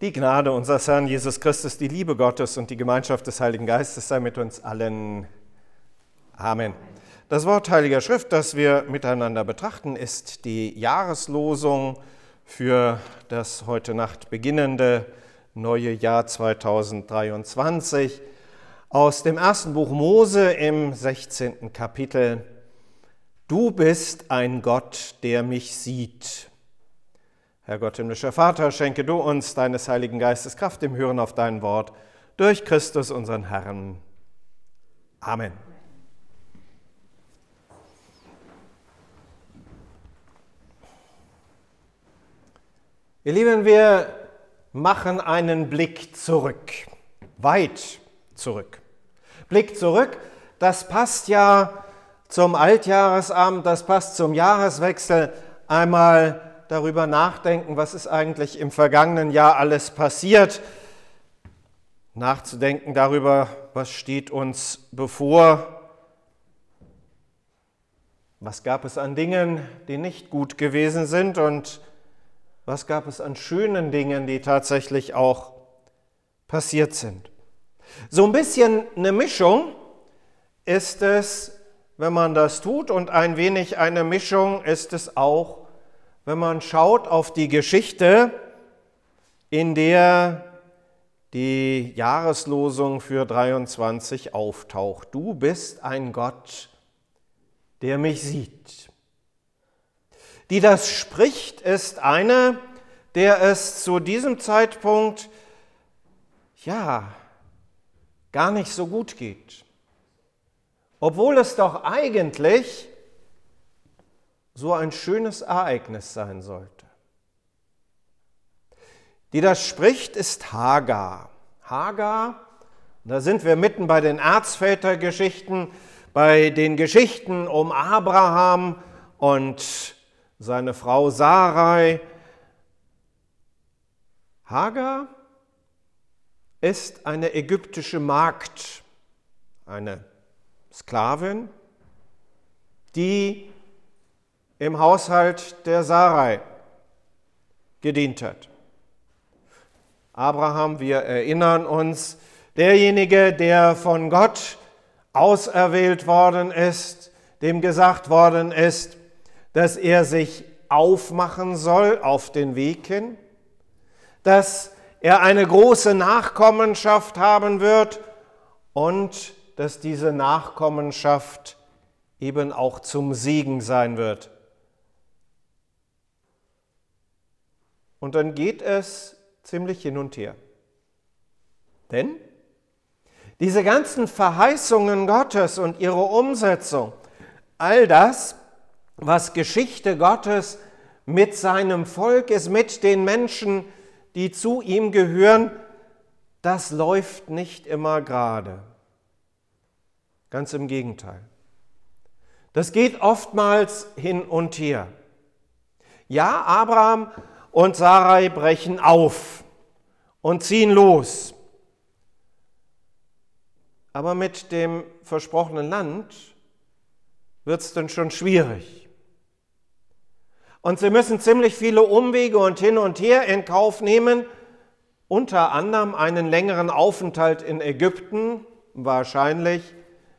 Die Gnade unseres Herrn Jesus Christus, die Liebe Gottes und die Gemeinschaft des Heiligen Geistes sei mit uns allen. Amen. Das Wort Heiliger Schrift, das wir miteinander betrachten, ist die Jahreslosung für das heute Nacht beginnende neue Jahr 2023 aus dem ersten Buch Mose im 16. Kapitel. Du bist ein Gott, der mich sieht. Herr Gott, himmlischer Vater, schenke du uns deines Heiligen Geistes Kraft im Hören auf dein Wort, durch Christus unseren Herrn. Amen. Ihr Lieben, wir machen einen Blick zurück, weit zurück. Blick zurück, das passt ja zum Altjahresabend, das passt zum Jahreswechsel, einmal darüber nachdenken, was ist eigentlich im vergangenen Jahr alles passiert, nachzudenken darüber, was steht uns bevor, was gab es an Dingen, die nicht gut gewesen sind und was gab es an schönen Dingen, die tatsächlich auch passiert sind. So ein bisschen eine Mischung ist es, wenn man das tut, und ein wenig eine Mischung ist es auch, wenn man schaut auf die Geschichte, in der die Jahreslosung für 23 auftaucht. Du bist ein Gott, der mich sieht. Die das spricht, ist eine, der es zu diesem Zeitpunkt, ja, gar nicht so gut geht. Obwohl es doch eigentlich so ein schönes Ereignis sein sollte. Die das spricht, ist Hagar. Hagar, da sind wir mitten bei den Erzvätergeschichten, bei den Geschichten um Abraham und seine Frau Sarai. Hagar ist eine ägyptische Magd, eine Sklavin, die im Haushalt der Sarai gedient hat. Abraham, wir erinnern uns, derjenige, der von Gott auserwählt worden ist, dem gesagt worden ist, dass er sich aufmachen soll auf den Weg hin, dass er eine große Nachkommenschaft haben wird und dass diese Nachkommenschaft eben auch zum Segen sein wird. Und dann geht es ziemlich hin und her. Denn diese ganzen Verheißungen Gottes und ihre Umsetzung, all das, was Geschichte Gottes mit seinem Volk ist, mit den Menschen, die zu ihm gehören, das läuft nicht immer gerade. Ganz im Gegenteil. Das geht oftmals hin und her. Ja, Abraham und Sarai brechen auf und ziehen los. Aber mit dem versprochenen Land wird es dann schon schwierig. Und sie müssen ziemlich viele Umwege und hin und her in Kauf nehmen, unter anderem einen längeren Aufenthalt in Ägypten. Wahrscheinlich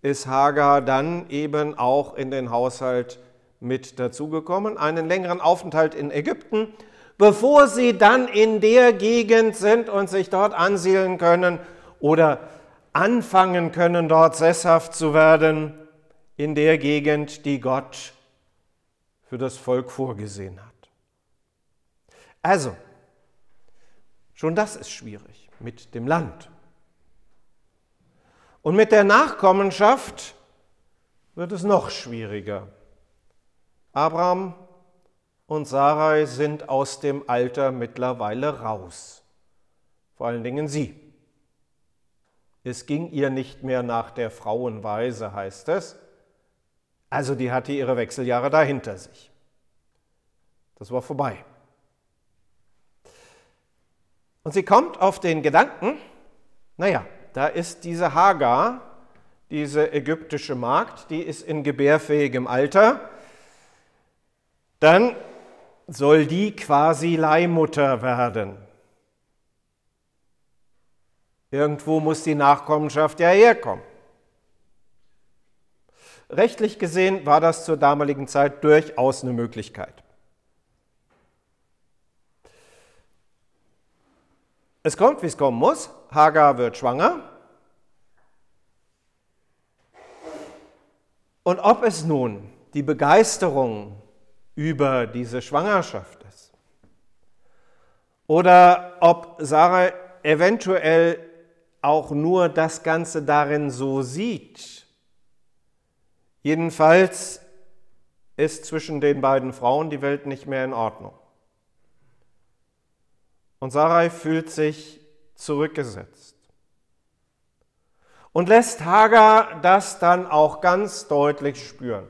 ist Hagar dann eben auch in den Haushalt mit dazugekommen, einen längeren Aufenthalt in Ägypten, bevor sie dann in der Gegend sind und sich dort ansiedeln können oder anfangen können, dort sesshaft zu werden, in der Gegend, die Gott für das Volk vorgesehen hat. Also, schon das ist schwierig mit dem Land. Und mit der Nachkommenschaft wird es noch schwieriger. Abraham und Sarai sind aus dem Alter mittlerweile raus. Vor allen Dingen sie. Es ging ihr nicht mehr nach der Frauenweise, heißt es. Also die hatte ihre Wechseljahre da hinter sich. Das war vorbei. Und sie kommt auf den Gedanken, naja, da ist diese Hagar, diese ägyptische Magd, die ist in gebärfähigem Alter. Dann soll die quasi Leihmutter werden. Irgendwo muss die Nachkommenschaft ja herkommen. Rechtlich gesehen war das zur damaligen Zeit durchaus eine Möglichkeit. Es kommt, wie es kommen muss. Hagar wird schwanger. Und ob es nun die Begeisterung über diese Schwangerschaft ist oder ob Sarah eventuell auch nur das Ganze darin so sieht, jedenfalls ist zwischen den beiden Frauen die Welt nicht mehr in Ordnung. Und Sarai fühlt sich zurückgesetzt und lässt Hagar das dann auch ganz deutlich spüren.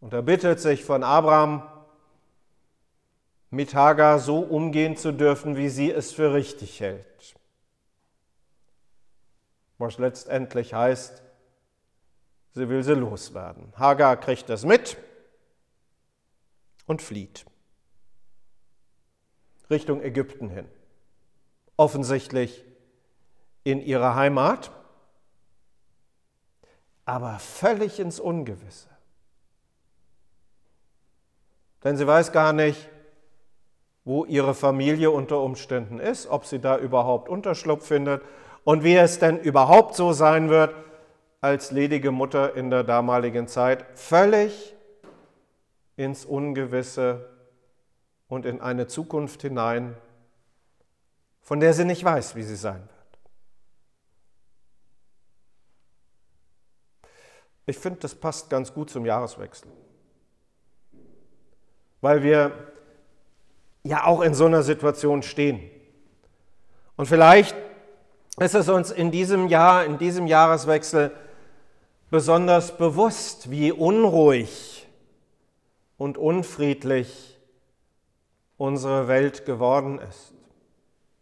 Und er bittet sich von Abraham, mit Hagar so umgehen zu dürfen, wie sie es für richtig hält. Was letztendlich heißt, sie will sie loswerden. Hagar kriegt das mit und flieht Richtung Ägypten hin. Offensichtlich in ihre Heimat, aber völlig ins Ungewisse. Denn sie weiß gar nicht, wo ihre Familie unter Umständen ist, ob sie da überhaupt Unterschlupf findet und wie es denn überhaupt so sein wird, als ledige Mutter in der damaligen Zeit völlig ins Ungewisse und in eine Zukunft hinein, von der sie nicht weiß, wie sie sein wird. Ich finde, das passt ganz gut zum Jahreswechsel, weil wir ja auch in so einer Situation stehen. Und vielleicht ist es uns in diesem Jahr, in diesem Jahreswechsel, besonders bewusst, wie unruhig und unfriedlich unsere Welt geworden ist,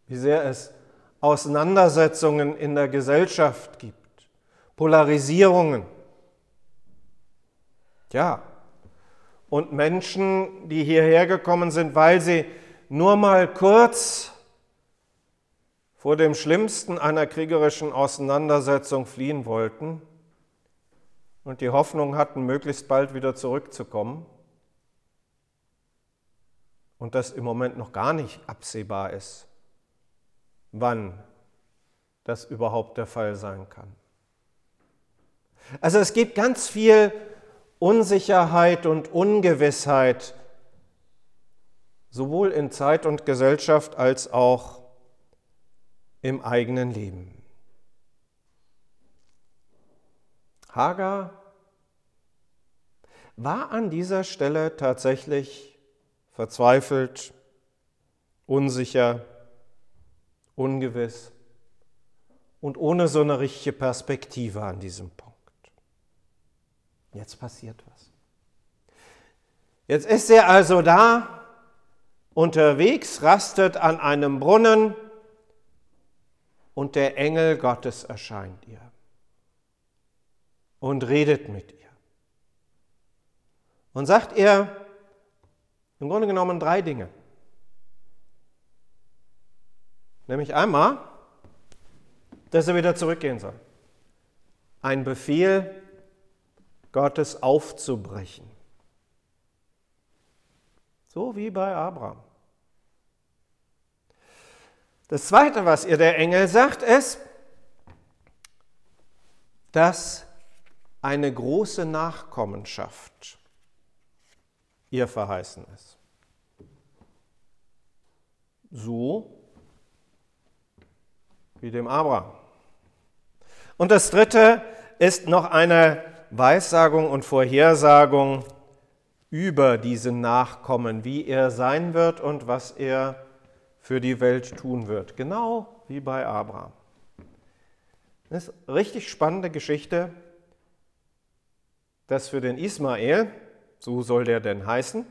wie sehr es Auseinandersetzungen in der Gesellschaft gibt, Polarisierungen. Ja, und Menschen, die hierher gekommen sind, weil sie nur mal kurz vor dem Schlimmsten einer kriegerischen Auseinandersetzung fliehen wollten, und die Hoffnung hatten, möglichst bald wieder zurückzukommen und das im Moment noch gar nicht absehbar ist, wann das überhaupt der Fall sein kann. Also es gibt ganz viel Unsicherheit und Ungewissheit, sowohl in Zeit und Gesellschaft als auch im eigenen Leben. Hagar war an dieser Stelle tatsächlich verzweifelt, unsicher, ungewiss und ohne so eine richtige Perspektive an diesem Punkt. Jetzt passiert was. Jetzt ist er also da, unterwegs, rastet an einem Brunnen und der Engel Gottes erscheint ihr und redet mit ihr. Und sagt ihr im Grunde genommen drei Dinge. Nämlich einmal, dass er wieder zurückgehen soll. Ein Befehl Gottes aufzubrechen. So wie bei Abraham. Das Zweite, was ihr der Engel sagt, ist, dass eine große Nachkommenschaft ihr verheißen ist. So wie dem Abraham. Und das Dritte ist noch eine Weissagung und Vorhersagung über diesen Nachkommen, wie er sein wird und was er für die Welt tun wird. Genau wie bei Abraham. Das ist eine richtig spannende Geschichte, dass für den Ismael, so soll der denn heißen,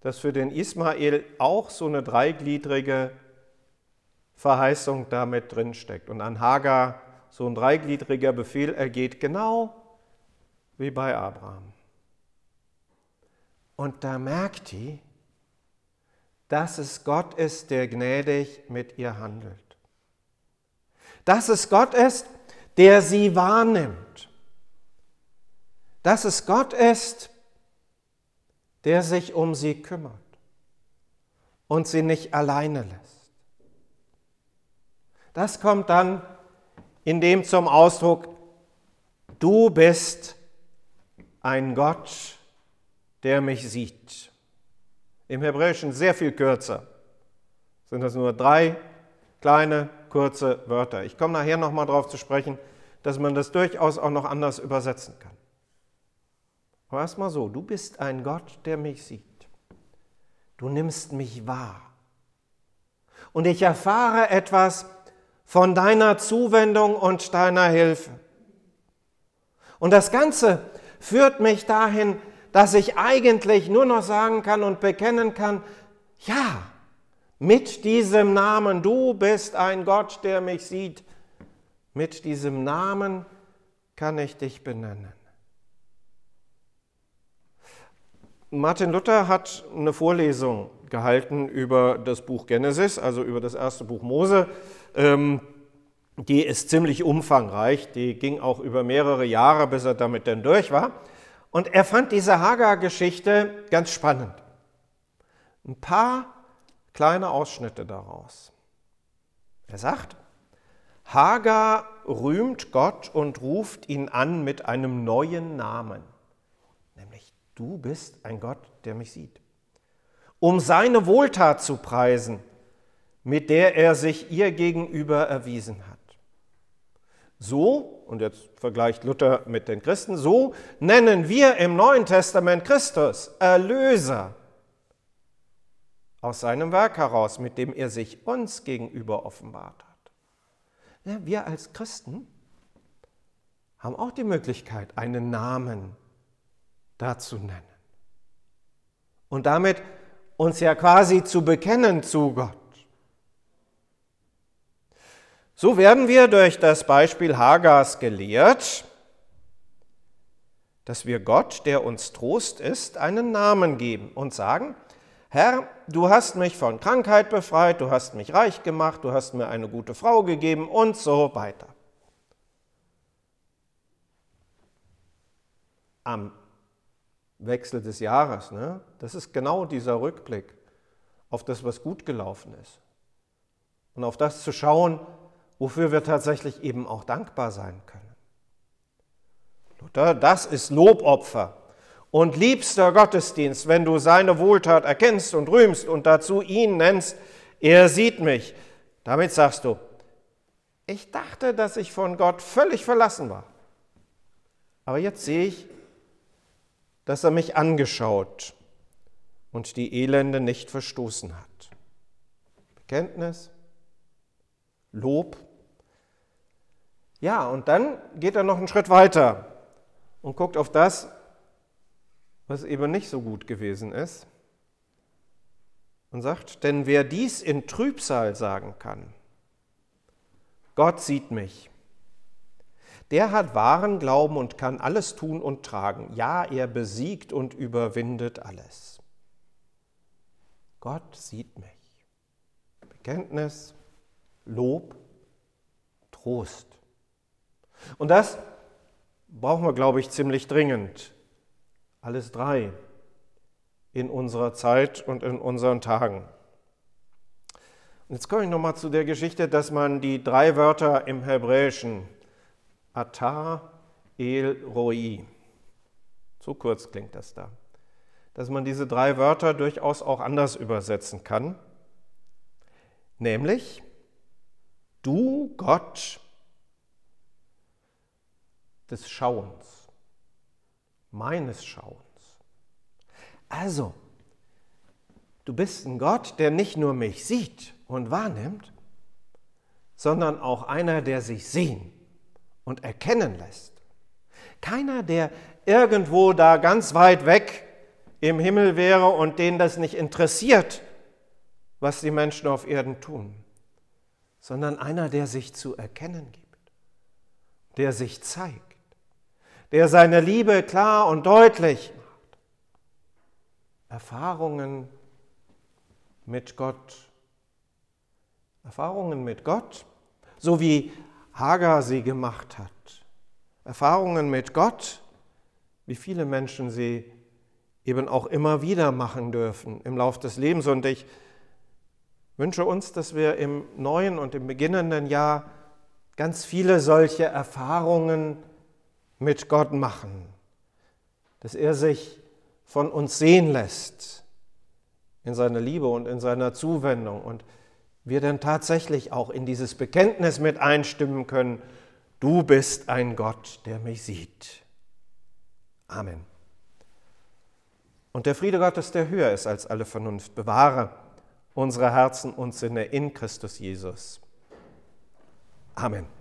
dass für den Ismael auch so eine dreigliedrige Verheißung damit drinsteckt. Und an Hagar so ein dreigliedriger Befehl ergeht, genau wie bei Abraham. Und da merkt die, dass es Gott ist, der gnädig mit ihr handelt. Dass es Gott ist, der sie wahrnimmt. Dass es Gott ist, der sich um sie kümmert und sie nicht alleine lässt. Das kommt dann in dem zum Ausdruck, du bist ein Gott, der mich sieht. Im Hebräischen sehr viel kürzer. Sind das nur drei kleine, kurze Wörter. Ich komme nachher nochmal darauf zu sprechen, dass man das durchaus auch noch anders übersetzen kann. Aber erstmal so, du bist ein Gott, der mich sieht. Du nimmst mich wahr. Und ich erfahre etwas von deiner Zuwendung und deiner Hilfe. Und das Ganze führt mich dahin, dass ich eigentlich nur noch sagen kann und bekennen kann, ja, mit diesem Namen, du bist ein Gott, der mich sieht, mit diesem Namen kann ich dich benennen. Martin Luther hat eine Vorlesung gehalten über das Buch Genesis, also über das erste Buch Mose. Die ist ziemlich umfangreich, die ging auch über mehrere Jahre, bis er damit dann durch war. Und er fand diese Hagar-Geschichte ganz spannend. Ein paar kleine Ausschnitte daraus. Er sagt, Hagar rühmt Gott und ruft ihn an mit einem neuen Namen, nämlich du bist ein Gott, der mich sieht, um seine Wohltat zu preisen, mit der er sich ihr gegenüber erwiesen hat. So, und jetzt vergleicht Luther mit den Christen, so nennen wir im Neuen Testament Christus, Erlöser, aus seinem Werk heraus, mit dem er sich uns gegenüber offenbart hat. Ja, wir als Christen haben auch die Möglichkeit, einen Namen dazu nennen. Und damit uns ja quasi zu bekennen zu Gott. So werden wir durch das Beispiel Hagars gelehrt, dass wir Gott, der uns Trost ist, einen Namen geben und sagen, Herr, du hast mich von Krankheit befreit, du hast mich reich gemacht, du hast mir eine gute Frau gegeben und so weiter. Am Wechsel des Jahres, ne? Das ist genau dieser Rückblick auf das, was gut gelaufen ist. Und auf das zu schauen, wofür wir tatsächlich eben auch dankbar sein können. Luther, das ist Lobopfer und liebster Gottesdienst, wenn du seine Wohltat erkennst und rühmst und dazu ihn nennst, er sieht mich. Damit sagst du, ich dachte, dass ich von Gott völlig verlassen war. Aber jetzt sehe ich, dass er mich angeschaut und die Elende nicht verstoßen hat. Bekenntnis, Lob. Ja, und dann geht er noch einen Schritt weiter und guckt auf das, was eben nicht so gut gewesen ist, und sagt, denn wer dies in Trübsal sagen kann, Gott sieht mich, der hat wahren Glauben und kann alles tun und tragen. Ja, er besiegt und überwindet alles. Gott sieht mich. Bekenntnis, Lob, Trost. Und das brauchen wir, glaube ich, ziemlich dringend. Alles drei in unserer Zeit und in unseren Tagen. Und jetzt komme ich nochmal zu der Geschichte, dass man die drei Wörter im Hebräischen, Atar El Roi, so kurz klingt das da, dass man diese drei Wörter durchaus auch anders übersetzen kann. Nämlich, du Gott des Schauens. Meines Schauens. Also, du bist ein Gott, der nicht nur mich sieht und wahrnimmt, sondern auch einer, der sich sehen und erkennen lässt. Keiner, der irgendwo da ganz weit weg im Himmel wäre und den das nicht interessiert, was die Menschen auf Erden tun, sondern einer, der sich zu erkennen gibt, der sich zeigt, der seine Liebe klar und deutlich macht. Erfahrungen mit Gott. Erfahrungen mit Gott, so wie Hagar sie gemacht hat. Erfahrungen mit Gott, wie viele Menschen sie eben auch immer wieder machen dürfen im Lauf des Lebens. Und ich wünsche uns, dass wir im neuen und im beginnenden Jahr ganz viele solche Erfahrungen mit Gott machen, dass er sich von uns sehen lässt in seiner Liebe und in seiner Zuwendung und wir dann tatsächlich auch in dieses Bekenntnis mit einstimmen können, du bist ein Gott, der mich sieht. Amen. Und der Friede Gottes, der höher ist als alle Vernunft, bewahre unsere Herzen und Sinne in Christus Jesus. Amen.